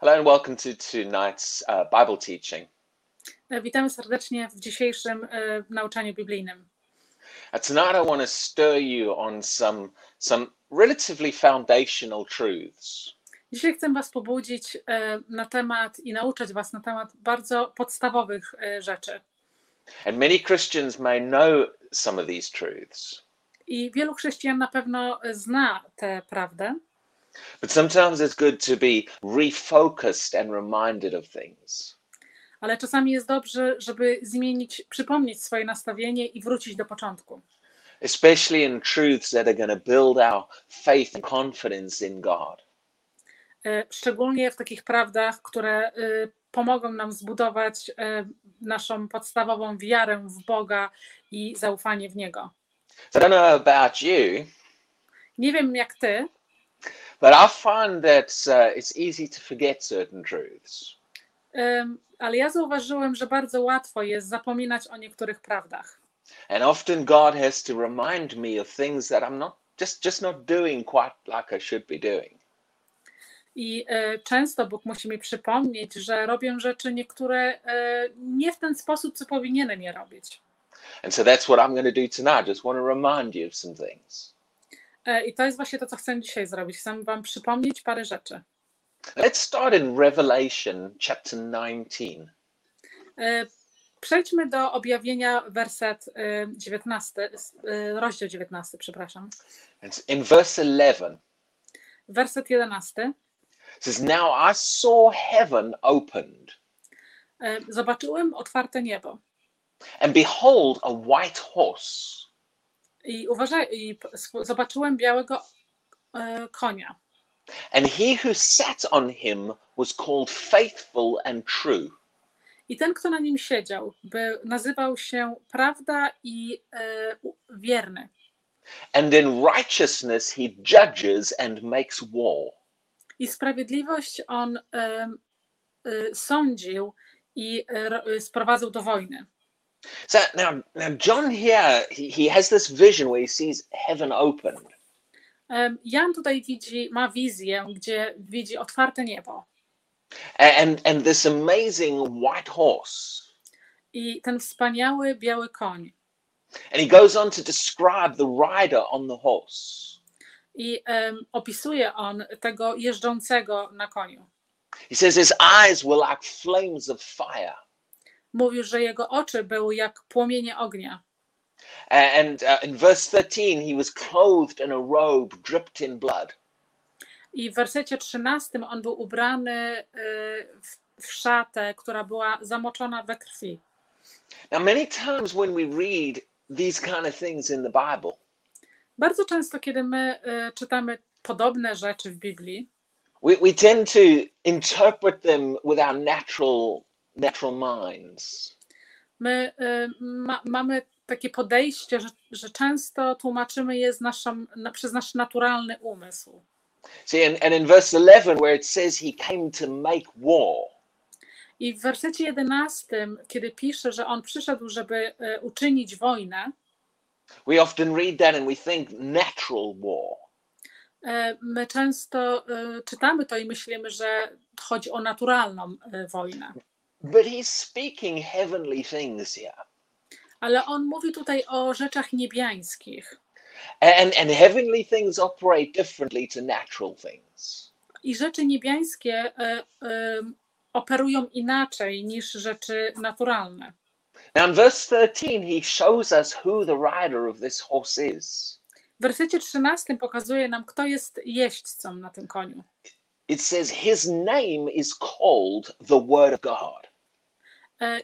Hello and welcome to tonight's Bible teaching. Witamy serdecznie w dzisiejszym nauczaniu biblijnym. Tonight I want to stir you on some relatively foundational truths. Dzisiaj chcę was pobudzić na temat i nauczyć was na temat bardzo podstawowych rzeczy. And many Christians may know some of these truths. I wielu chrześcijan na pewno zna tę prawdę. But sometimes it's good to be refocused and reminded of things. Ale czasami jest dobrze, żeby przypomnieć swoje nastawienie i wrócić do początku. Especially in truths that are going to build our faith and confidence in God. Szczególnie w takich prawdach, które pomogą nam zbudować naszą podstawową wiarę w Boga i zaufanie w Niego. So I don't know about you. Nie wiem jak ty. But I find that it's easy to forget certain truths. Ale ja zauważyłem, że bardzo łatwo jest zapominać o niektórych prawdach. And often God has to remind me of things that I'm not just not doing quite like I should be doing. I często Bóg musi mi przypomnieć, że robię rzeczy niektóre nie w ten sposób, co powinienem je robić. And so that's what I'm going to do tonight. Just want to remind you of some things. I to jest właśnie to, co chcę dzisiaj zrobić. Chcę wam przypomnieć parę rzeczy. Let's start in Revelation chapter 19. Przejdźmy do objawienia rozdział 19, przepraszam. In verse 11. Werset 11. It says, now I saw heaven opened. Zobaczyłem otwarte niebo. And behold a white horse. I zobaczyłem białego konia. And he who sat on him was called faithful and true. I ten, kto na nim siedział, nazywał się prawda i wierny. And in righteousness he judges and makes war. I sprawiedliwość on sądził i sprowadzał do wojny. So now John here, he has this vision where he sees heaven opened. Jan tutaj ma wizję, gdzie widzi otwarte niebo. And this amazing white horse. I ten wspaniały biały koń. And he goes on to describe the rider on the horse. I opisuje on tego jeżdżącego na koniu. He says his eyes were like flames of fire. Mówił, że jego oczy były jak płomienie ognia. And in verse 13 he was clothed in a robe dripped in blood. I w wersecie 13 on był ubrany w szatę, która była zamoczona we krwi. Now many times when we read these kind of things in the Bible. Bardzo często kiedy my czytamy podobne rzeczy w Biblii, we tend to interpret them with our natural minds. My mamy takie podejście, że często tłumaczymy je przez nasz naturalny umysł. See, and in verse 11 where it says he came to make war. I w wersecie 11, kiedy pisze, że on przyszedł, żeby uczynić wojnę. We often read that and we think natural war. My często czytamy to i myślimy, że chodzi o naturalną wojnę. But he's speaking heavenly things here. Ale on mówi tutaj o rzeczach niebiańskich. And heavenly things operate differently to natural things. I rzeczy niebiańskie operują inaczej niż rzeczy naturalne. Now in verse 13 he shows us who the rider of this horse is. W wersecie 13 pokazuje nam, kto jest jeźdźcą na tym koniu. It says his name is called the Word of God.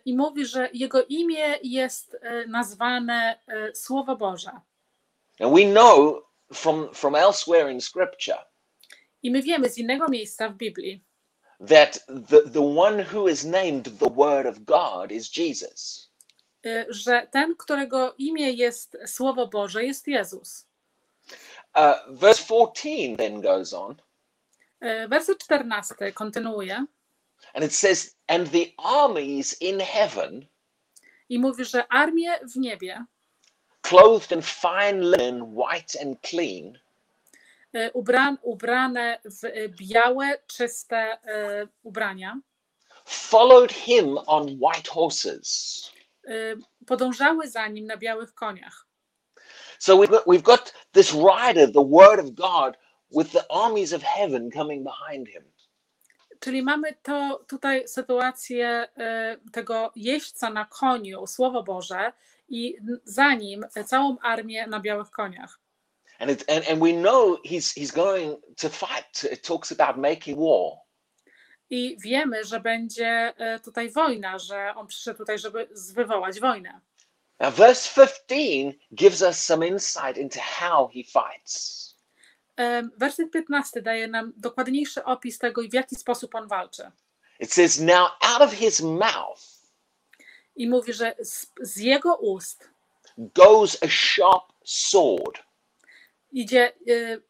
I mówi, że jego imię jest nazwane Słowo Boże. And we know from elsewhere in Scripture. I my wiemy z innego miejsca w Biblii. That the one who is named the Word of God is Jesus. Że ten, którego imię jest Słowo Boże, jest Jezus. Verse 14 then goes on. Werset 14 kontynuuje. And it says, and the armies in heaven. I mówi, że armie w niebie. Clothed in fine linen, white and clean. ubrane w białe, czyste ubrania. Followed him on white horses. Podążały za nim na białych koniach. So we've got this rider, the word of God, with the armies of heaven coming behind him. Czyli mamy to tutaj sytuację tego jeźdźca na koniu, Słowo Boże, i za nim całą armię na białych koniach. And we know he's going to fight. It talks about making war. I wiemy, że będzie tutaj wojna, że on przyszedł tutaj, żeby wywołać wojnę. Now verse 15 gives us some insight into how he fights. Werset 15 daje nam dokładniejszy opis tego, w jaki sposób on walczy. It says, now out of his mouth. I mówi, że z jego ust goes a sharp sword.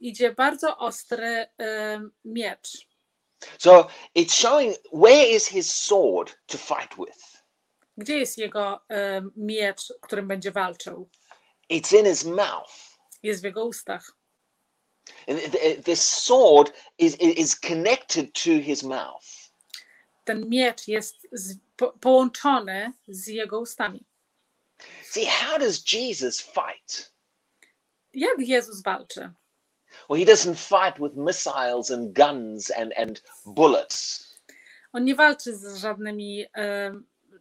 Idzie bardzo ostry miecz. So it's showing where is his sword to fight with. Gdzie jest jego miecz, którym będzie walczył? It's in his mouth. Jest w jego ustach. This sword is connected to his mouth. Ten miecz jest połączony z jego ustami. See, how does Jesus fight? Jak Jezus walczy? Well, he doesn't fight with missiles and guns and bullets. On nie walczy z żadnymi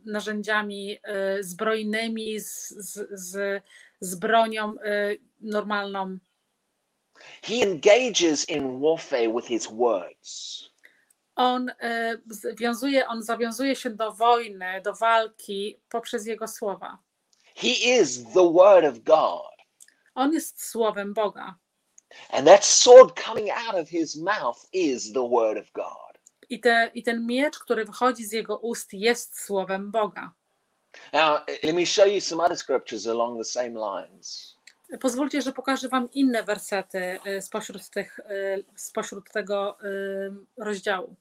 narzędziami zbrojnymi, z bronią normalną. He engages in warfare with his words. On zawiązuje się do wojny, do walki poprzez jego słowa. He is the word of God. On jest słowem Boga. And that sword coming out of his mouth is the word of God. I ten miecz, który wychodzi z jego ust, jest słowem Boga. Now, let me show you some other scriptures along the same lines. Pozwólcie, że pokażę wam inne wersety spośród tego rozdziału.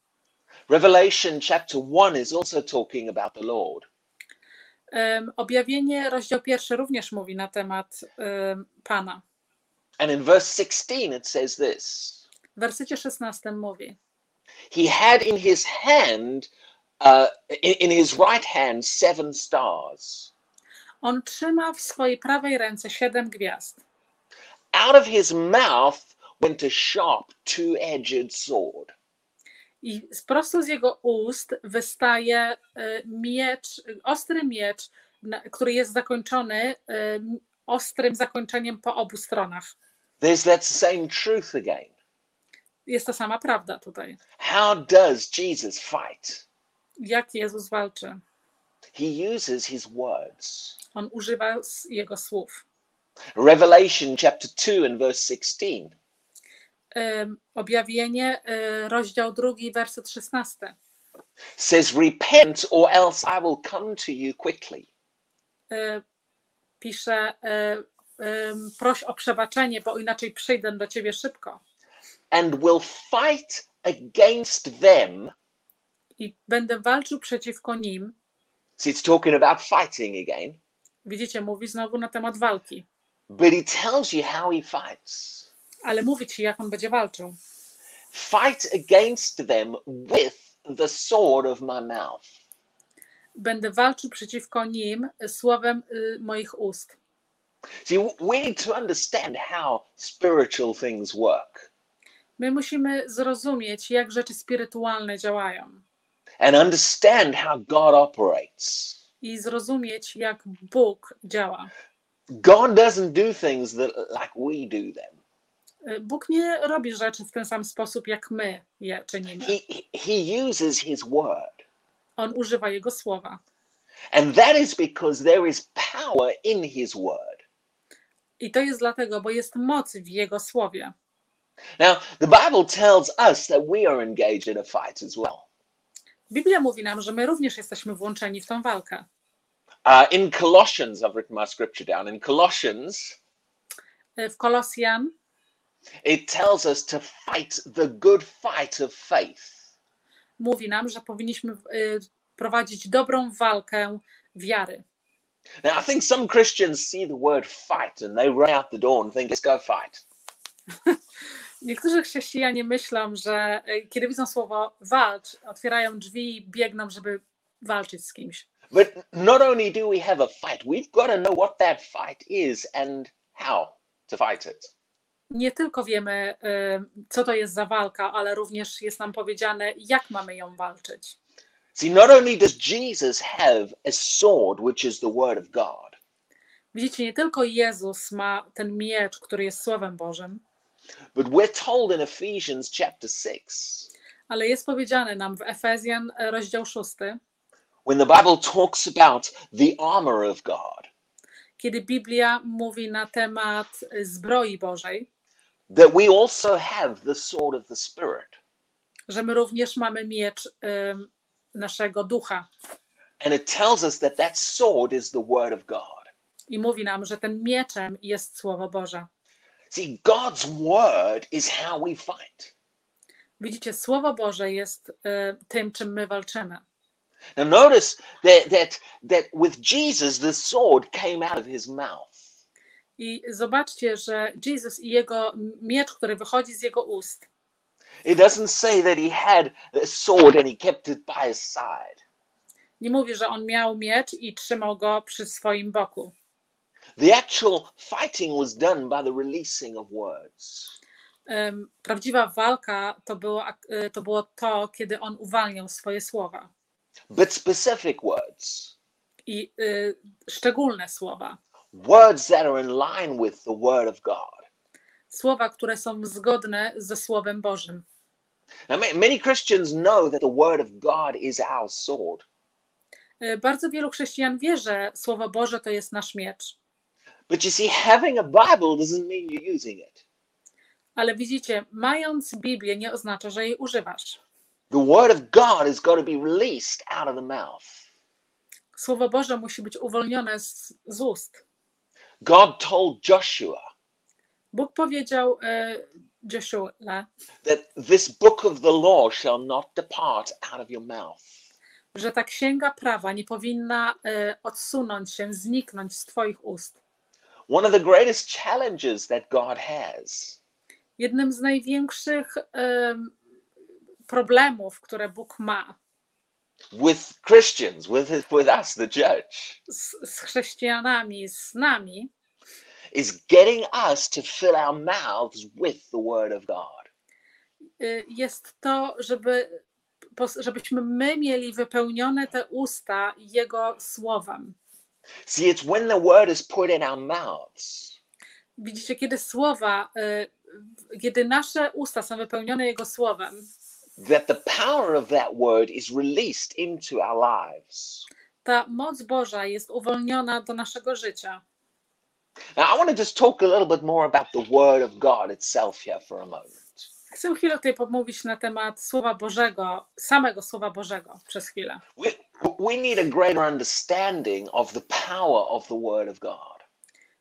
Revelation chapter 1 is also talking about the Lord. Objawienie, rozdział 1 również mówi na temat Pana. And in verse 16 it says this. W wersecie 16 mówi: He had in his hand, in his right hand, 7 stars. On trzyma w swojej prawej ręce 7 gwiazd. Out of his mouth went a sharp two-edged sword. I prosto z jego ust wystaje miecz, ostry miecz, który jest zakończony ostrym zakończeniem po obu stronach. There's that same truth again. Jest ta sama prawda tutaj. How does Jesus fight? Jak Jezus walczy? He uses his words. On używa jego słów. Revelation chapter 2 and verse 16. Objawienie, rozdział 2, werset 16. Says, repent or else I will come to you quickly. Pisze, proś o przebaczenie, bo inaczej przyjdę do ciebie szybko. And will fight against them. I będę walczył przeciwko nim. So it's talking about fighting again. Widzicie, mówi znowu na temat walki. But he tells you how he fights. Ale mówi ci, jak on będzie walczył. Fight against them with the sword of my mouth. Będę walczył przeciwko nim słowem moich ust. See, we need to understand how spiritual things work. My musimy zrozumieć, jak rzeczy spirytualne działają. And understand how God operates. I zrozumieć, jak Bóg działa. God doesn't do things like we do them. Bóg nie robi rzeczy w ten sam sposób, jak my je czynimy. He uses his word. On używa jego słowa. And that is because there is power in his word. I to jest dlatego, bo jest moc w jego słowie. Now, the Bible tells us that we are engaged in a fight as well. Biblia mówi nam, że my również jesteśmy włączeni w tą walkę. In Colossians, I've written my scripture down. In Colossians, w Kolosjan, it tells us to fight the good fight of faith. Mówi nam, że powinniśmy prowadzić dobrą walkę wiary. Now I think some Christians see the word fight and they run out the door and think, let's go fight. Niektórzy chrześcijanie myślą, że kiedy widzą słowo walcz, otwierają drzwi i biegną, żeby walczyć z kimś. But not only do we have a fight, we've got to know what that fight is and how to fight it. Nie tylko wiemy, co to jest za walka, ale również jest nam powiedziane, jak mamy ją walczyć. See, not only does Jesus have a sword, which is the word of God. Widzicie, nie tylko Jezus ma ten miecz, który jest Słowem Bożym. But we're told in Ephesians chapter 6. Ale jest powiedziane nam w Efezjan rozdział 6. When the Bible talks about the armor of God. Kiedy Biblia mówi na temat zbroi Bożej. That we also have the sword of the Spirit. Że my również mamy miecz naszego ducha. And it tells us that that sword is the word of God. I mówi nam, że ten mieczem jest Słowo Boże. See, God's word is how we fight. Widzicie, Słowo Boże jest tym, czym my walczymy. Now notice that with Jesus the sword came out of his mouth. I zobaczcie, że Jezus i jego miecz, który wychodzi z jego ust. It doesn't say that he had a sword and he kept it by his side. Nie mówi, że on miał miecz i trzymał go przy swoim boku. The actual fighting was done by the releasing of words. Prawdziwa walka to było to, kiedy on uwalniał swoje słowa. But specific words. I szczególne słowa. Words that are in line with the word of God. Słowa, które są zgodne ze Słowem Bożym. Now, many Christians know that the word of God is our sword. Bardzo wielu chrześcijan wie, że Słowo Boże to jest nasz miecz. But you see, having a Bible doesn't mean you're using it. Ale widzicie, mając Biblię nie oznacza, że jej używasz. The word of God has got to be released out of the mouth. Słowo Boże musi być uwolnione z ust. God told Joshua. Bóg powiedział Joshua that this book of the law shall not depart out of your mouth. Że ta księga prawa nie powinna odsunąć się, zniknąć z twoich ust. One of the greatest challenges that God has. Jednym z największych problemów, które Bóg ma. With Christians, with us, the church. Z chrześcijanami, z nami. Is getting us to fill our mouths with the word of God. Jest to, żebyśmy my mieli wypełnione te usta Jego słowem. See, it's when the word is put in our mouths. Widzicie, kiedy nasze usta są wypełnione Jego słowem. That the power of that word is released into our lives. Ta moc Boża jest uwolniona do naszego życia. Now I want to just talk a little bit more about the word of God itself here for a moment. Chcę chwilę tutaj pomówić na temat Słowa Bożego, samego Słowa Bożego przez chwilę. We need a greater understanding of the power of the word of God.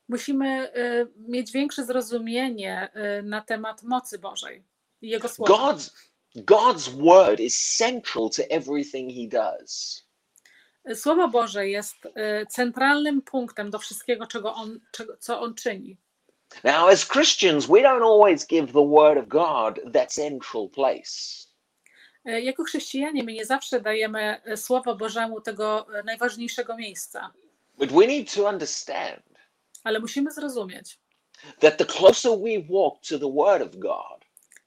Musimy mieć większe zrozumienie na temat mocy Bożej i Jego słowa. God's word is central to everything he does. Słowo Boże jest centralnym punktem do wszystkiego, co on czyni. Now, as Christians, we don't always give the word of God that central place. Jako chrześcijanie my nie zawsze dajemy Słowo Bożemu tego najważniejszego miejsca. But we need to understand. Ale musimy zrozumieć. That the closer we walk to the word of God.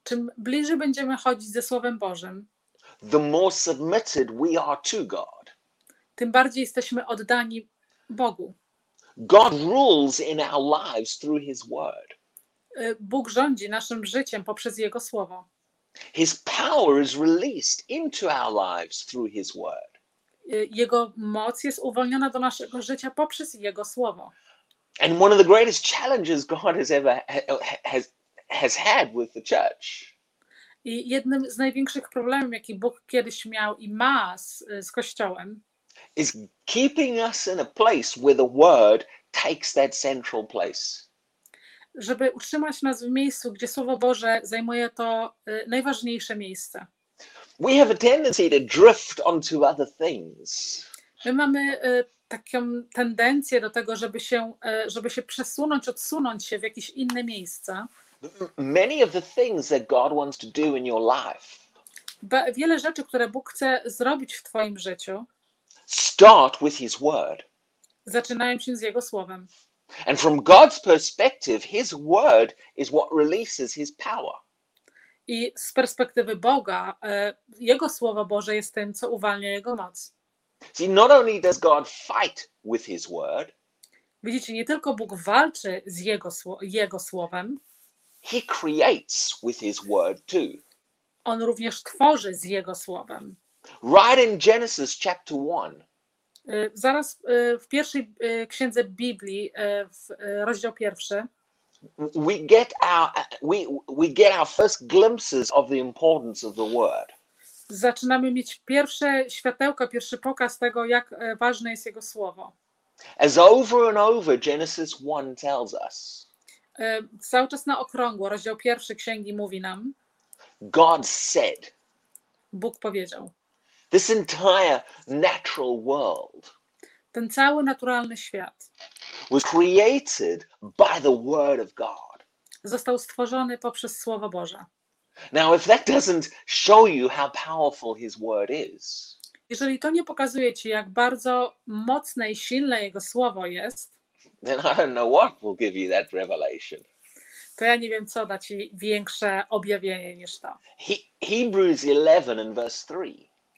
Czym bliżej będziemy chodzić ze Słowem Bożym, the more submitted we are to God. Tym bardziej jesteśmy oddani Bogu. God rules in our lives through his word. Bóg rządzi naszym życiem poprzez Jego Słowo. His power is released into our lives through his word. Jego moc jest uwolniona do naszego życia poprzez Jego Słowo. And one of the greatest challenges God has ever had with the church. I jednym z największych problemów, jaki Bóg kiedyś miał i ma z Kościołem, is keeping us in a place where the word takes that central place. Żeby utrzymać nas w miejscu, gdzie Słowo Boże zajmuje to najważniejsze miejsce. We have a tendency to drift onto other things. My mamy taką tendencję do tego, żeby się przesunąć, odsunąć się w jakieś inne miejsca. many of the things that God wants to do in your life. Wiele rzeczy, które Bóg chce zrobić w twoim życiu. Start with his word. Zaczynają się z jego słowem. And from God's perspective, his word is what releases his power. I z perspektywy Boga, jego słowo Boże jest tym, co uwalnia jego moc. See, not only does God fight with his word. Widzicie, nie tylko Bóg walczy z jego słowem. He creates with his word too. On również tworzy z jego słowem. Right in Genesis chapter 1. Zaraz w pierwszej księdze Biblii, w rozdział 1. We get our first glimpses of the importance of the word. Zaczynamy mieć pierwsze światełka, pierwszy pokaz tego, jak ważne jest jego słowo. As over and over Genesis 1 tells us. Cały czas na okrągło rozdział 1 księgi mówi nam. God said. Bóg powiedział. This entire natural world. Ten cały naturalny świat. Was created by the word of God. Został stworzony poprzez słowo Boże. Now if that doesn't show you how powerful his word is. Jeżeli to nie pokazuje ci, jak bardzo mocne i silne jego słowo jest, then I don't know what will give you that revelation. To ja nie wiem, co da ci większe objawienie niż to. Hebrews 11 and verse 3.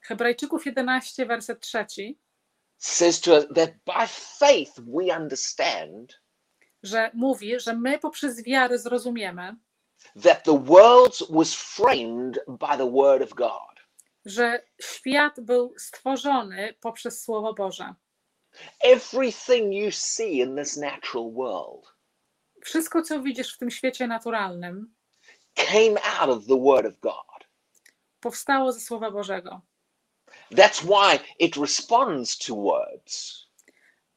Hebrajczyków 11, werset 3. Says to us that by faith we understand. Że mówi, że my poprzez wiarę zrozumiemy. That the world was framed by the word of God. Że świat był stworzony poprzez słowo Boże. Everything you see in this natural world. Wszystko, co widzisz w tym świecie naturalnym, came out of the word of God. Powstało ze słowa Bożego. That's why it responds to words.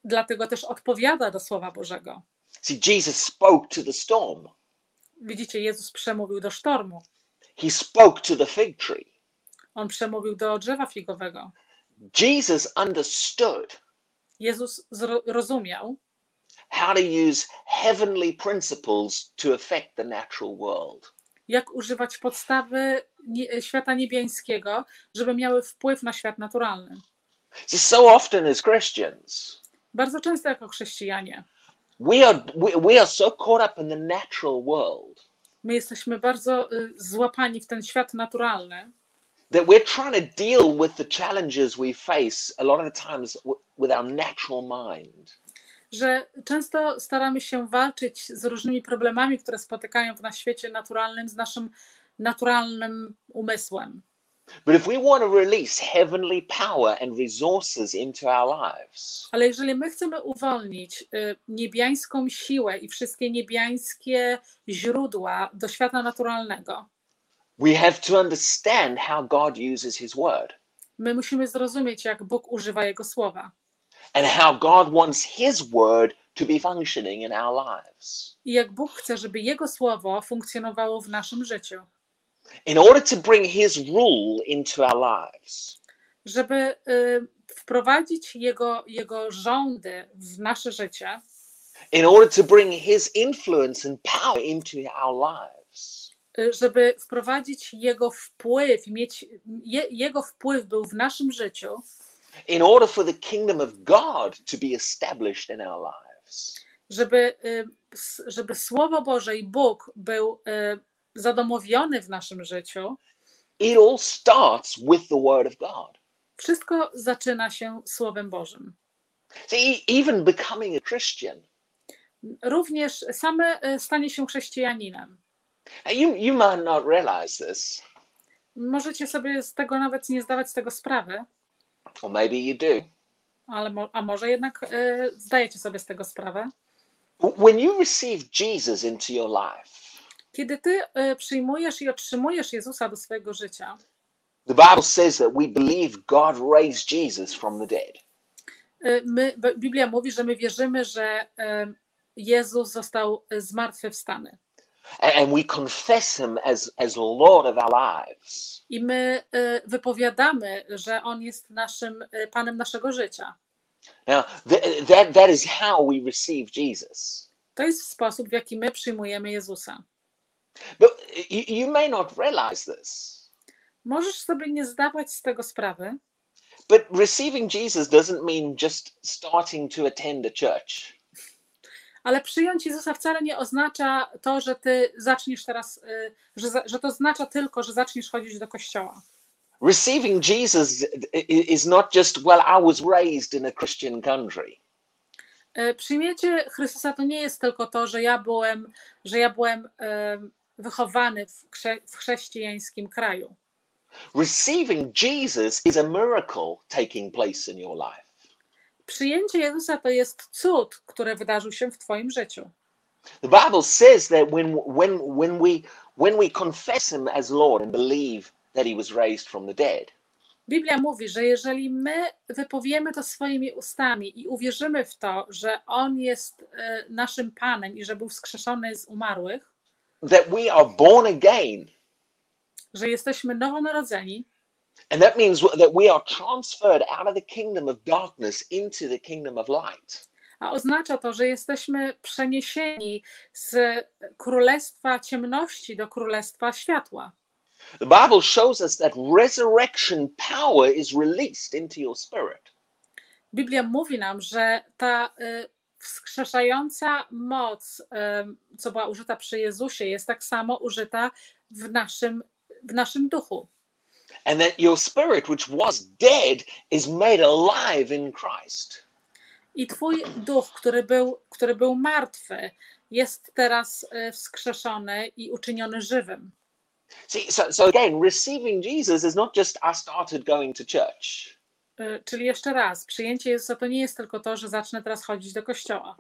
Dlatego też odpowiada do słowa Bożego. See, Jesus spoke to the storm. Widzicie, Jezus przemówił do sztormu. He spoke to the fig tree. On przemówił do drzewa figowego. Jesus understood. Jezus rozumiał. How to use heavenly principles to affect the natural world. Jak używać podstawy świata niebiańskiego, żeby miały wpływ na świat naturalny. So often as Christians. Bardzo często jako chrześcijanie. We are so caught up in the natural world. My jesteśmy bardzo złapani w ten świat naturalny. That we're trying to deal with the challenges we face a lot of the times with our natural mind. Że często staramy się walczyć z różnymi problemami, które spotykają w na świecie naturalnym, z naszym naturalnym umysłem. Ale jeżeli my chcemy uwolnić niebiańską siłę i wszystkie niebiańskie źródła do świata naturalnego, my musimy zrozumieć, jak Bóg używa jego słowa. And how God wants his word to be functioning in our lives. I jak Bóg chce, żeby jego słowo funkcjonowało w naszym życiu. In order to bring his rule into our lives. Żeby wprowadzić jego rządy w nasze życie. In order to bring his influence and power into our lives. Żeby wprowadzić jego wpływ, mieć jego wpływ był w naszym życiu. In order for the kingdom of God to be established in our lives. Żeby słowo Boże i Bóg był zadomowiony w naszym życiu. It all starts with the word of God. Wszystko zaczyna się słowem Bożym. So even becoming a Christian. Również same stanie się chrześcijaninem. You might not realize this. Możecie sobie z tego nawet nie zdawać z tego sprawy. Or maybe you do. A może jednak zdajecie sobie z tego sprawę? When you receive Jesus into your life. Kiedy ty przyjmujesz i otrzymujesz Jezusa do swojego życia. The Bible says that we believe God raised Jesus from the dead. Biblia mówi, że my wierzymy, że Jezus został zmartwychwstany. And we confess him as Lord of our lives. I my wypowiadamy, że on jest naszym panem naszego życia. Now that is how we receive Jesus. To jest sposób, w jaki my przyjmujemy Jezusa. But you may not realize this. Możesz sobie nie zdawać z tego sprawy. But receiving Jesus doesn't mean just starting to attend a church. Ale przyjąć Jezusa wcale nie oznacza to, że ty zaczniesz teraz, że to oznacza tylko, że zaczniesz chodzić do kościoła. Receiving Jesus is not just, well, I was raised in a Christian country. Przyjęcie Chrystusa to nie jest tylko to, że ja byłem wychowany w chrześcijańskim kraju. Receiving Jesus is a miracle taking place in your life. Przyjęcie Jezusa to jest cud, który wydarzył się w twoim życiu. The Bible says that when we confess him as Lord and believe that he was raised from the dead. Biblia mówi, że jeżeli my wypowiemy to swoimi ustami i uwierzymy w to, że on jest naszym Panem i że był wskrzeszony z umarłych, that we are born again. Że jesteśmy nowonarodzeni. And that means that we are transferred out of the kingdom of darkness into the kingdom of light. A oznacza to, że jesteśmy przeniesieni z królestwa ciemności do królestwa światła. The Bible shows us that resurrection power is released into your spirit. Biblia mówi nam, że ta wskrzeszająca moc, co była użyta przy Jezusie, jest tak samo użyta w naszym duchu. And that your spirit, which was dead, is made alive in Christ. I twój duch, który był martwy, jest teraz wskrzeszony i uczyniony żywym. See, so again, receiving Jesus is not just I started going to church. Czyli jeszcze raz, przyjęcie Jezusa to nie jest tylko to, że zacznę teraz chodzić do kościoła.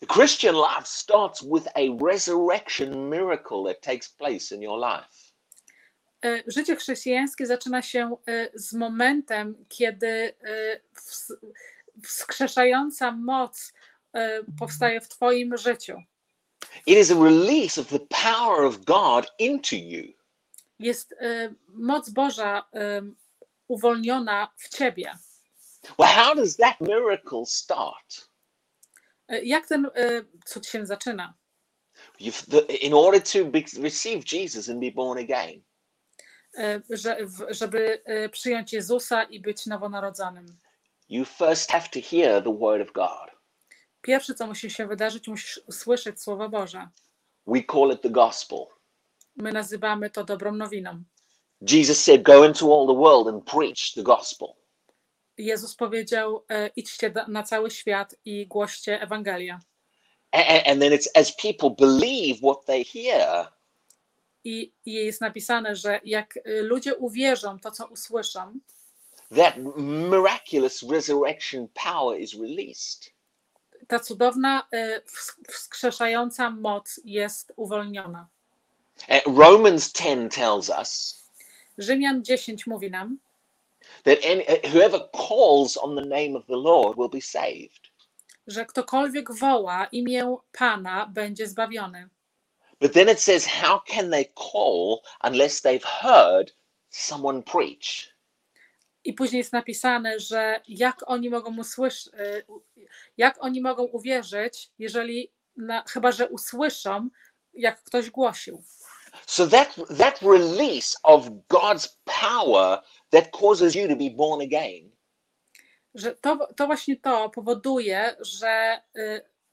The Christian life starts with a resurrection miracle that takes place in your life. Życie chrześcijańskie zaczyna się z momentem, kiedy wskrzeszająca moc powstaje w twoim życiu. It is a release of the power of God into you. Jest moc Boża uwolniona w ciebie. Well, how does that miracle start? Jak ten cud się zaczyna? In order to receive Jesus and be born again. Żeby przyjąć Jezusa i być nowonarodzonym. You first have to hear the word of God. Pierwsze, co musi się wydarzyć, musisz usłyszeć Słowo Boże. We call it the gospel. My nazywamy to dobrą nowiną. Jesus said, go into all the world and preach the gospel. Jezus powiedział, idźcie na cały świat i głoście Ewangelię. And then it's as people believe what they hear. I jest napisane, że jak ludzie uwierzą to, co usłyszą, that miraculous resurrection power is released. Ta cudowna wskrzeszająca moc jest uwolniona. Romans 10 tells us. Rzymian 10 mówi nam, that whoever calls on the name of the Lord will be saved. Że ktokolwiek woła imię Pana, będzie zbawiony. But then it says, how can they call unless they've heard someone preach? I później jest napisane, że jak oni mogą uwierzyć, jeżeli chyba że usłyszą, jak ktoś głosił. So that release of God's power that causes you to be born again. Że to właśnie to powoduje, że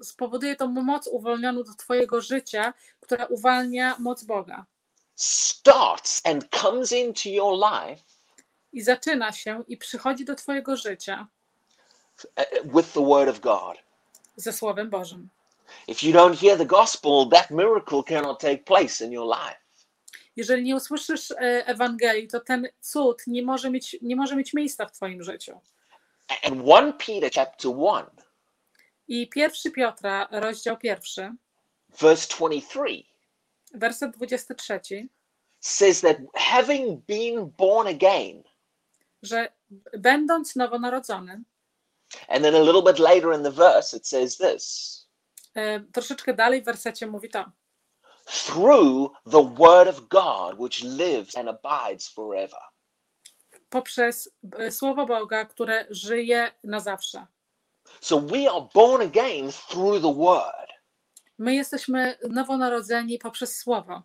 spowoduje tą moc uwolnioną do twojego życia, która uwalnia moc Boga. Starts and comes into your life. I zaczyna się i przychodzi do twojego życia. With the word of God. Ze Słowem Bożym. If you don't hear the gospel, that miracle cannot take place in your life. Jeżeli nie usłyszysz Ewangelii, to ten cud nie może mieć miejsca w twoim życiu. And 1 Peter chapter 1. I 1 Piotra, rozdział 1, werset 23, says that having been born again, że będąc nowonarodzonym, and then a little bit later in the verse it says this. Troszeczkę dalej w wersecie mówi to. Through the word of God which lives and abides forever. Poprzez słowo Boga, które żyje na zawsze. So we are born again through the word. My jesteśmy nowonarodzeni poprzez słowo.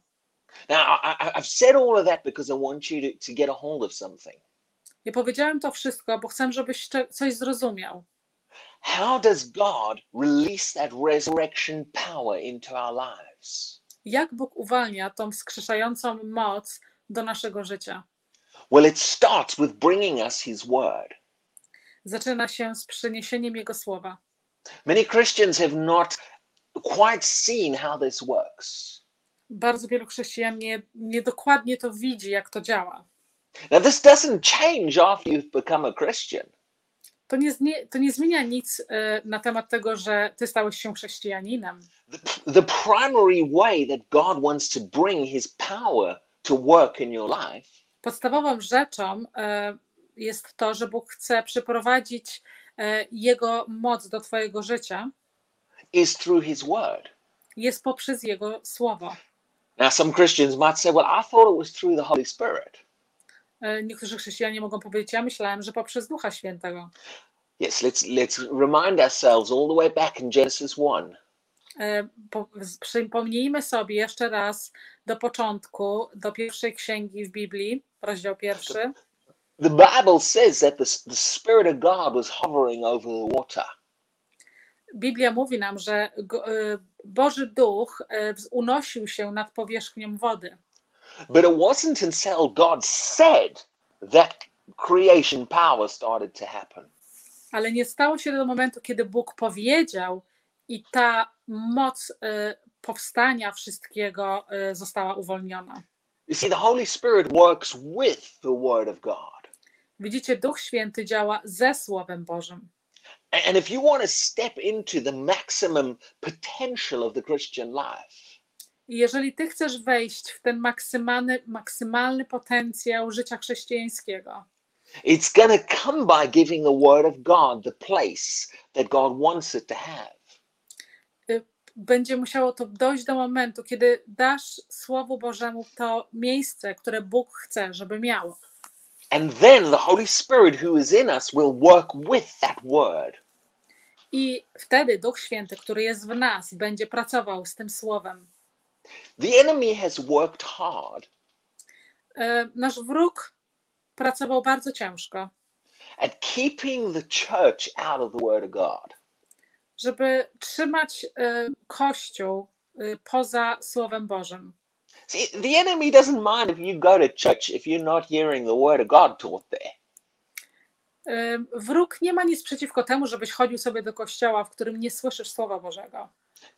Now, I've said all of that because I want you to get a hold of something. I powiedziałem to wszystko, bo chcę, żebyś coś zrozumiał. How does God release that resurrection power into our lives? Jak Bóg uwalnia tą wskrzeszającą moc do naszego życia? Well, it starts with bringing us his word. Zaczyna się z przyniesieniem jego słowa. Many Christians have not quite seen how this works. Bardzo wielu chrześcijan nie dokładnie to widzi, jak to działa. Now this doesn't change after you've become a Christian. To nie zmienia nic na temat tego, że ty stałeś się chrześcijaninem. The primary way that God wants to bring his power to work in your life. Podstawową rzeczą jest to, że Bóg chce przyprowadzić jego moc do twojego życia. Is through his word. Jest poprzez jego słowo. Now some Christians might say, well, I thought it was through the Holy Spirit. Niektórzy chrześcijanie mogą powiedzieć, ja myślałem, że poprzez Ducha Świętego. Yes, let's remind ourselves all the way back in Genesis 1. Przypomnijmy sobie jeszcze raz do początku, do pierwszej księgi w Biblii, rozdział pierwszy. The Bible says that the Spirit of God was hovering over the water. Biblia mówi nam, że Boży Duch unosił się nad powierzchnią wody. But it wasn't until God said that creation power started to happen. Ale nie stało się do momentu, kiedy Bóg powiedział i ta moc powstania wszystkiego została uwolniona. You see, the Holy Spirit works with the Word of God. Widzicie, Duch Święty działa ze Słowem Bożym. And if you want to step into the maximum potential of the Christian life. I jeżeli ty chcesz wejść w ten maksymalny potencjał życia chrześcijańskiego, it's gonna come by giving the word of God the place that God wants it to have. Będzie musiało to dojść do momentu, kiedy dasz Słowu Bożemu to miejsce, które Bóg chce, żeby miało. And then the Holy Spirit who is in us will work with that word. I wtedy Duch Święty, który jest w nas, będzie pracował z tym słowem. The enemy has worked hard. Nasz wróg pracował bardzo ciężko. At keeping the church out of the word of God. Żeby trzymać kościół poza słowem Bożym. See, the enemy doesn't mind if you go to church if you're not hearing the word of God taught there. Wróg nie ma nic przeciwko temu, żebyś chodził sobie do kościoła, w którym nie słyszysz słowa Bożego.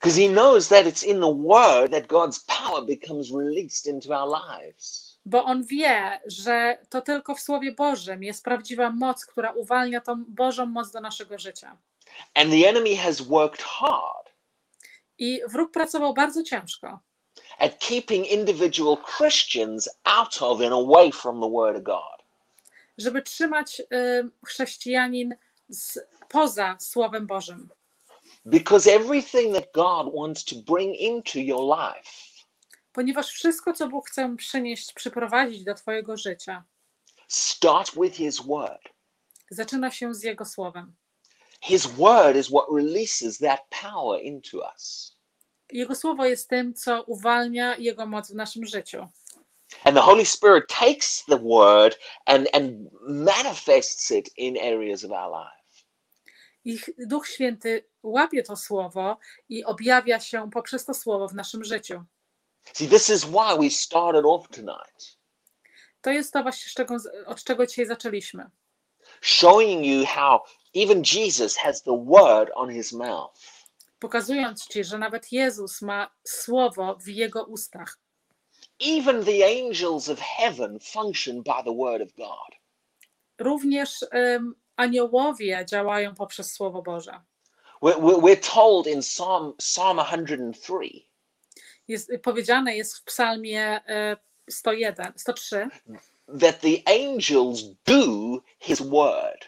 Because he knows that it's in the word that God's power becomes released into our lives. Bo on wie, że to tylko w Słowie Bożym jest prawdziwa moc, która uwalnia tą Bożą moc do naszego życia. And the enemy has worked hard. I wróg pracował bardzo ciężko. At keeping individual Christians out of and away from the word of God. Żeby trzymać chrześcijanin poza Słowem Bożym. Because everything that God wants to bring into your life. Ponieważ wszystko, co Bóg chce przynieść, przyprowadzić do twojego życia. Start with his word. Zaczyna się z jego słowem. His word is what releases that power into us. Jego słowo jest tym, co uwalnia jego moc w naszym życiu. And the Holy Spirit takes the word and manifests it in areas of our life. I Duch Święty łapie to słowo i objawia się poprzez to słowo w naszym życiu. See, this is why we started off tonight. To jest to właśnie, od czego dzisiaj zaczęliśmy. Showing you how even Jesus has the word on his mouth. Pokazując ci, że nawet Jezus ma słowo w jego ustach. Even the angels of heaven function by the word of God. Również aniołowie działają poprzez Słowo Boże. We're told in Psalm 103. Powiedziane jest w Psalmie 103, that the angels do his word.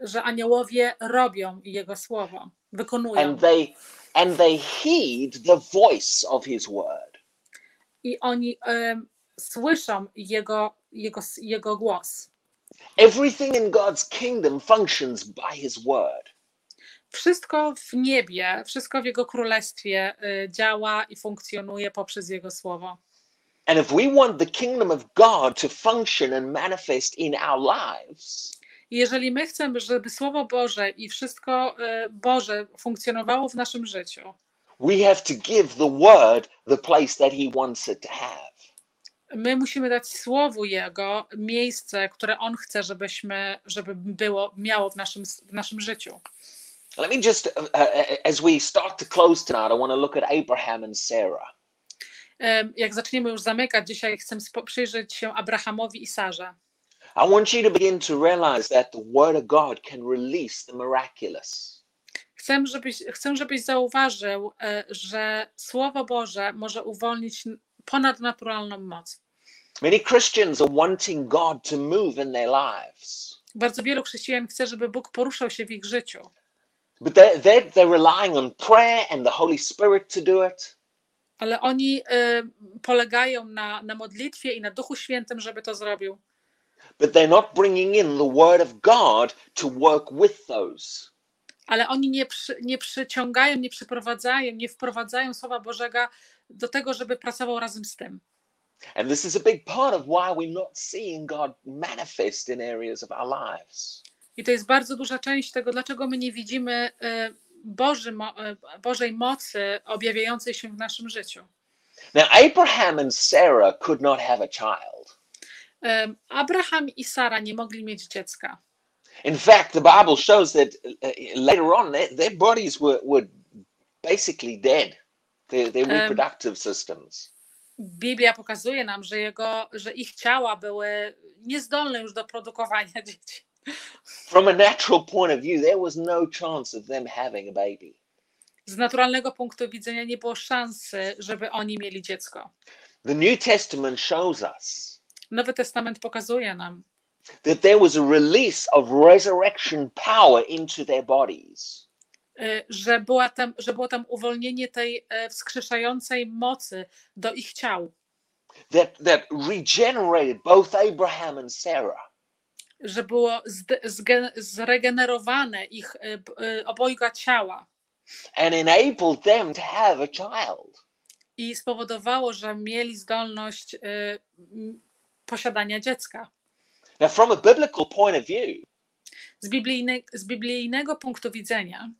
Że aniołowie robią jego słowo, wykonują. And they heed the voice of his word. I oni słyszą jego głos. Everything in God's kingdom functions by his word. Wszystko w niebie, wszystko w jego królestwie działa i funkcjonuje poprzez jego słowo. And if we want the kingdom of God to function and manifest in our lives, jeżeli my chcemy, żeby Słowo Boże i wszystko Boże funkcjonowało w naszym życiu, we have to give the word the place that he wants it to have. My musimy dać Słowu Jego miejsce, które On chce, żeby miało w naszym życiu. Let me just, as we start to close tonight, I want to look at Abraham and Sarah. Jak zaczniemy już zamykać, dzisiaj chcę przyjrzeć się Abrahamowi i Sarze. I want you to begin to realize that the word of God can release the miraculous. Chcę, żebyś zauważył, że Słowo Boże może uwolnić ponadnaturalną moc. Many Christians are wanting God to move in their lives. Bardzo wielu chrześcijan chce, żeby Bóg poruszał się w ich życiu. But they're relying on prayer and the Holy Spirit to do it. Ale oni polegają na modlitwie i na Duchu Świętym, żeby to zrobił. But they're not bringing in the word of God to work with those. Ale oni nie wprowadzają Słowa Bożego do tego, żeby pracował razem z tym. And this is a big part of why we're not seeing God manifest in areas of our lives. I to jest bardzo duża część tego, dlaczego my nie widzimy Bożej mocy objawiającej się w naszym życiu. Now Abraham and Sarah could not have a child. Abraham i Sara nie mogli mieć dziecka. In fact, the Bible shows that later on their bodies were basically dead. Their reproductive systems. Biblia pokazuje nam, że ich ciała były niezdolne już do produkowania dzieci. From a natural point of view, there was no chance of them having a baby. Z naturalnego punktu widzenia nie było szansy, żeby oni mieli dziecko. The New Testament shows us. Nowy Testament pokazuje nam, that there was a release of resurrection power into their bodies. Że było tam uwolnienie tej wskrzeszającej mocy do ich ciał. That regenerated both Abraham and Sarah. Że było zregenerowane ich obojga ciała. And enabled them to have a child. I spowodowało, że mieli zdolność posiadania dziecka. Now from a biblical point of view. Z biblijnego punktu widzenia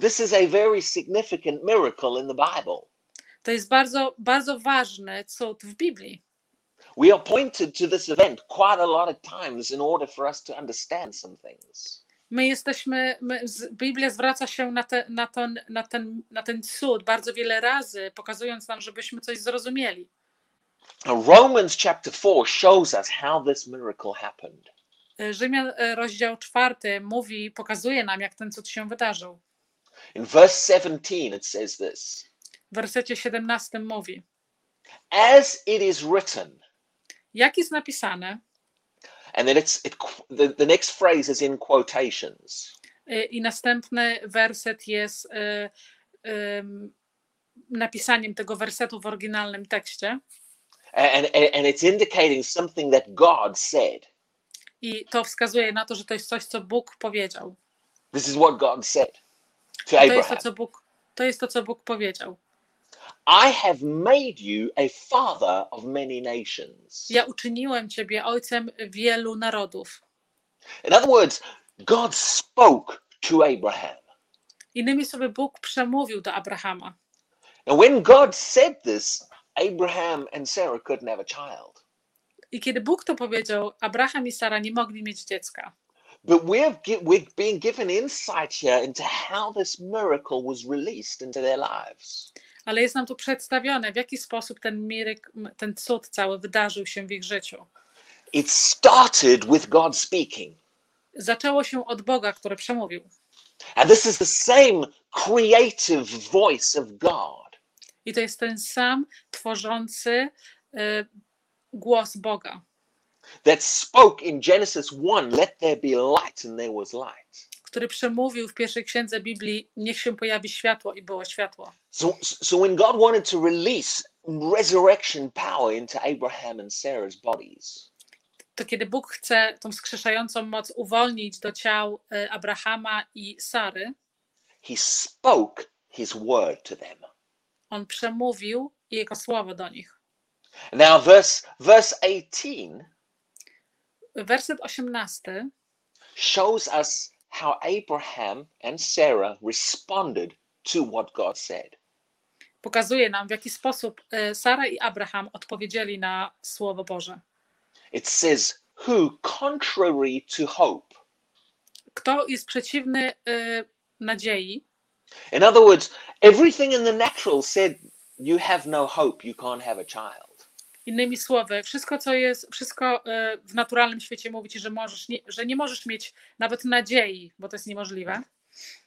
this is a very significant miracle in the Bible. To jest bardzo, bardzo ważny cud w Biblii. We are pointed to this event quite a lot of times in order for us to understand some things. Biblia zwraca się na ten cud bardzo wiele razy, pokazując nam, żebyśmy coś zrozumieli. Romans chapter 4 shows us how this miracle happened. Rzymian rozdział 4 pokazuje nam, jak ten cud się wydarzył. In verse 17 it says this. W wersecie 17 mówi: As it is written. Jak jest napisane? And then the next phrase is in quotations. I następny werset jest napisaniem tego wersetu w oryginalnym tekście. And it's indicating something that God said. I to wskazuje na to, że to jest coś, co Bóg powiedział. This is what God said to Abraham. To jest to, co Bóg powiedział. I have made you a father of many nations. Ja uczyniłem ciebie ojcem wielu narodów. In other words, God spoke to Abraham. Innymi słowy, Bóg przemówił do Abrahama. Now when God said this, Abraham and Sarah couldn't have a child. I kiedy Bóg to powiedział, Abraham i Sara nie mogli mieć dziecka. But we're being given insight here into how this miracle was released into their lives. Ale jest nam tu przedstawione, w jaki sposób ten cud cały wydarzył się w ich życiu. It started with God speaking. Zaczęło się od Boga, który przemówił. And this is the same creative voice of God. I to jest ten sam tworzący głos Boga. That spoke in Genesis 1, let there be light and there was light. Który przemówił w pierwszej księdze Biblii, niech się pojawi światło i było światło. So when God wanted to release resurrection power into Abraham and Sarah's bodies. To kiedy Bóg chce tą wskrzeszającą moc uwolnić do ciał Abrahama i Sary, he spoke his word to them. On przemówił jego słowo do nich. Now verse 18 werset 18 shows us how Abraham and Sarah responded to what God said. Pokazuje nam, w jaki sposób Sara i Abraham odpowiedzieli na Słowo Boże. It says, who contrary to hope. Kto jest przeciwny nadziei? In other words, everything in the natural said you have no hope, you can't have a child. Innymi słowy, wszystko w naturalnym świecie mówi ci, że nie możesz mieć nawet nadziei, bo to jest niemożliwe.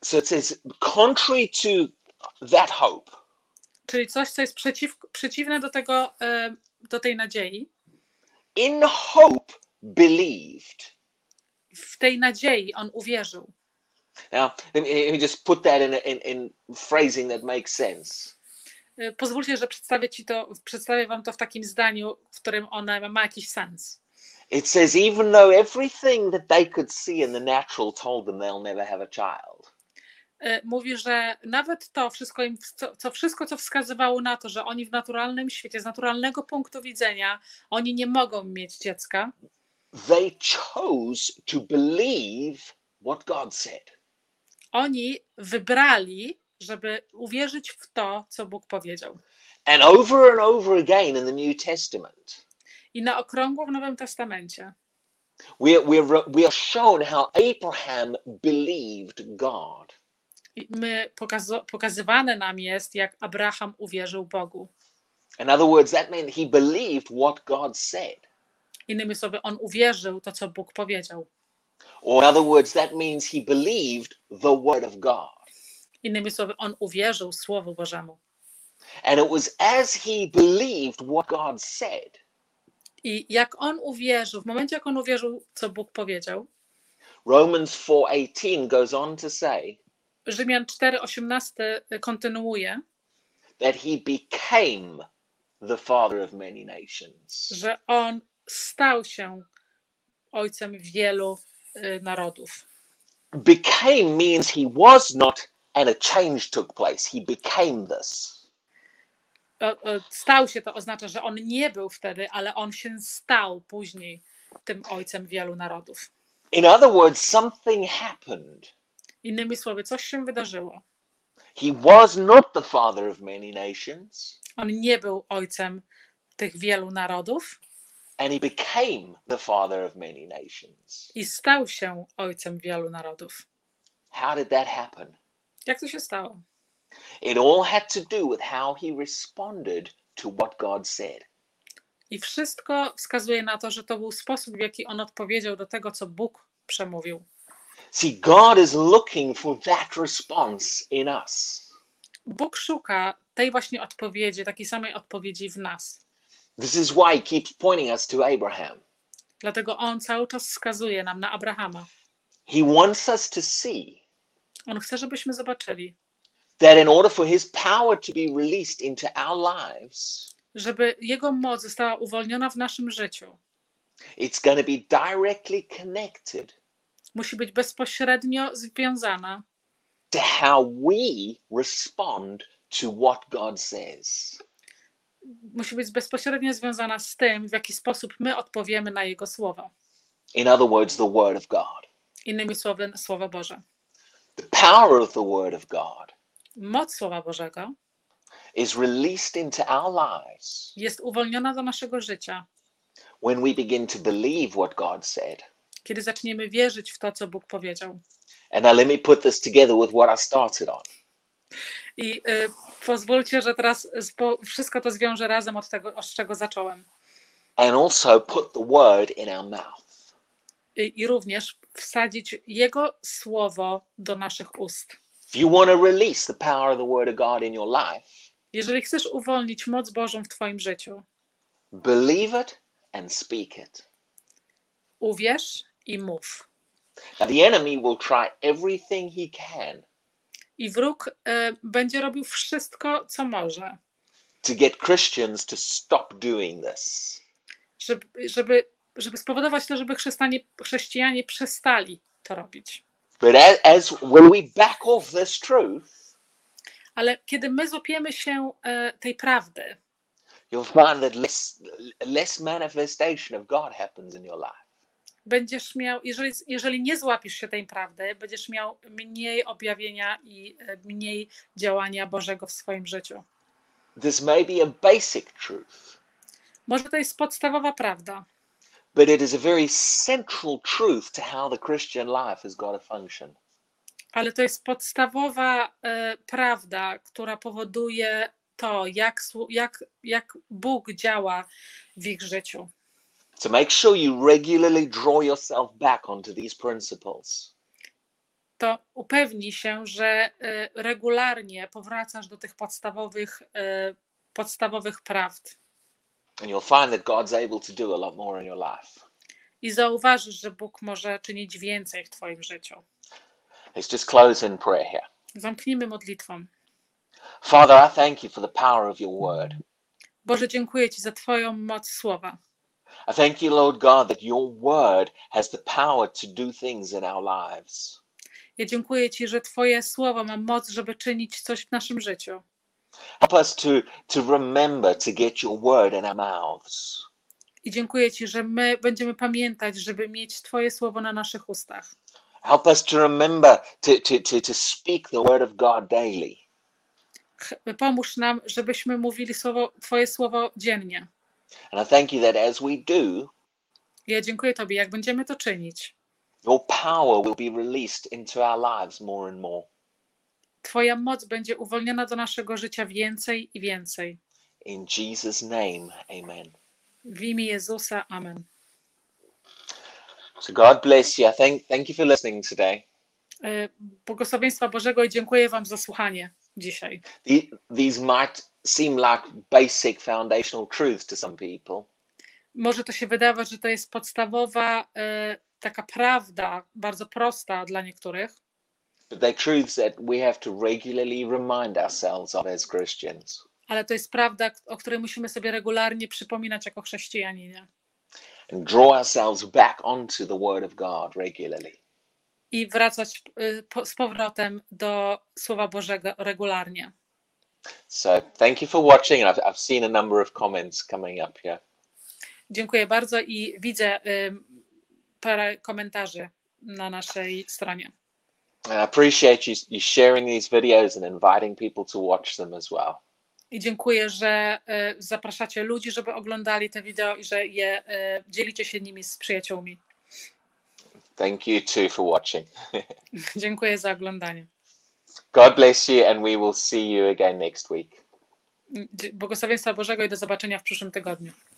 So it says contrary to that hope. Czyli coś, co jest przeciwne do tej nadziei. In hope believed. W tej nadziei on uwierzył. Now, let me just put that in phrasing that makes sense. Pozwólcie, że przedstawię wam to w takim zdaniu, w którym ona ma jakiś sens. It says even though everything that they could see in the natural told them they'll never have a child. Mówi, że nawet to wszystko, co wskazywało na to, że oni w naturalnym świecie, z naturalnego punktu widzenia, oni nie mogą mieć dziecka. They chose to believe what God said. Oni wybrali, żeby uwierzyć w to, co Bóg powiedział. And over again in the New Testament. I na okrągło w Nowym Testamencie. We are shown how Abraham believed God. My pokazywane nam jest, jak Abraham uwierzył Bogu. In other words, that meant he believed what God said. Innymi słowy, on uwierzył to, co Bóg powiedział. Or in other words, that means he believed the word of God. Innymi słowy, on uwierzył Słowu Bożemu. And it was as he believed what God said. I jak on uwierzył, w momencie jak on uwierzył, co Bóg powiedział. Romans 4:18 goes on to say. Rzymian 4:18 kontynuuje, that he became the father of many nations. Że on stał się ojcem wielu narodów. Became means he was not and a change took place. He became this. Stał się to oznacza, że on nie był wtedy, ale on się stał później tym ojcem wielu narodów. In other words, something happened. Innymi słowy, coś się wydarzyło. He was not the father of many nations. On nie był ojcem tych wielu narodów. And he became the father of many nations. I stał się ojcem wielu narodów. How did that happen? Jak to się stało? It all had to do with how he responded to what God said. I wszystko wskazuje na to, że to był sposób, w jaki on odpowiedział do tego, co Bóg przemówił. See, God is looking for that response in us. Bóg szuka tej właśnie odpowiedzi, takiej samej odpowiedzi w nas. This is why he keeps pointing us to Abraham. Dlatego on cały czas wskazuje nam na Abrahama. He wants us to see. On chce, żebyśmy zobaczyli. That in order for his power to be released into our lives, żeby jego moc została uwolniona w naszym życiu. It's going to be directly connected. Musi być bezpośrednio związana to how we respond to what God says. Musi być bezpośrednio związana z tym, w jaki sposób my odpowiemy na jego słowo. In other words, the word of God. Innymi słowy, słowo Boże. The power of the word of God. Moc słowa Bożego is released into our lives. Jest uwolniona do naszego życia. When we begin to believe what God said. Kiedy zaczniemy wierzyć w to, co Bóg powiedział. And now let me put this together with what I started on. I pozwólcie, że teraz wszystko to zwiążę razem od tego, z czego zacząłem. And also put the word in our mouth. I również wsadzić jego słowo do naszych ust. If you want to release the power of the word of God in your life. Jeżeli chcesz uwolnić moc Bożą w twoim życiu. Believe it and speak it. Uwierz i mów. Now the enemy will try everything he can. I wróg będzie robił wszystko, co może. To get Christians to stop doing this. Żeby spowodować to, żeby chrześcijanie przestali to robić. But as when we back off this truth. Ale kiedy my złapiemy się tej prawdy. you'll find that less manifestation of God happens in your life. Będziesz miał, jeżeli nie złapisz się tej prawdy, będziesz miał mniej objawienia i mniej działania Bożego w swoim życiu. This may be a basic truth. Może to jest podstawowa prawda. But it is a very central truth to how the Christian life has got to function. Ale to jest podstawowa prawda, która powoduje to, jak Bóg działa w ich życiu. So make sure you regularly draw yourself back onto these principles. To upewnij się, że regularnie powracasz do tych podstawowych prawd. And you'll find that God's able to do a lot more in your life. I zauważysz, że Bóg może czynić więcej w twoim życiu. Let's just close in prayer here. Zamknijmy modlitwą. Father, I thank you for the power of your word. Boże, dziękuję Ci za Twoją moc słowa. I thank you, Lord God, that your word has the power to do things in our lives. Ja dziękuję Ci, że Twoje słowo ma moc, żeby czynić coś w naszym życiu. Help us to remember to get your word in our mouths. I dziękuję Ci, że my będziemy pamiętać, żeby mieć Twoje słowo na naszych ustach. Help us to remember to speak the word of God daily. Pomóż nam, żebyśmy mówili Twoje słowo dziennie. And I thank you that as we do, ja dziękuję Tobie, jak będziemy to czynić, your power will be released into our lives more and more. Twoja moc będzie uwolniona do naszego życia więcej i więcej. In Jesus' name, amen. W imię Jezusa, amen. So God bless you. Thank you for listening today. Błogosławieństwa Bożego i dziękuję Wam za słuchanie dzisiaj. These might seem like basic foundational truths to some people. Może to się wydawać, że to jest podstawowa taka prawda, bardzo prosta dla niektórych. But they're truths that we have to regularly remind ourselves of as Christians. Ale to jest prawda, o której musimy sobie regularnie przypominać jako chrześcijanie. And draw ourselves back onto the word of God regularly. I wracać z powrotem do Słowa Bożego regularnie. So, thank you for watching. I've seen a number of comments coming up here. Dziękuję bardzo i widzę parę komentarzy na naszej stronie. I appreciate you sharing these videos and inviting people to watch them as well. I dziękuję, że zapraszacie ludzi, żeby oglądali te wideo i że je dzielicie się nimi z przyjaciółmi. Thank you too for watching. Dziękuję za oglądanie. God bless you and we will see you again next week. Błogosławieństwa Bożego i do zobaczenia w przyszłym tygodniu.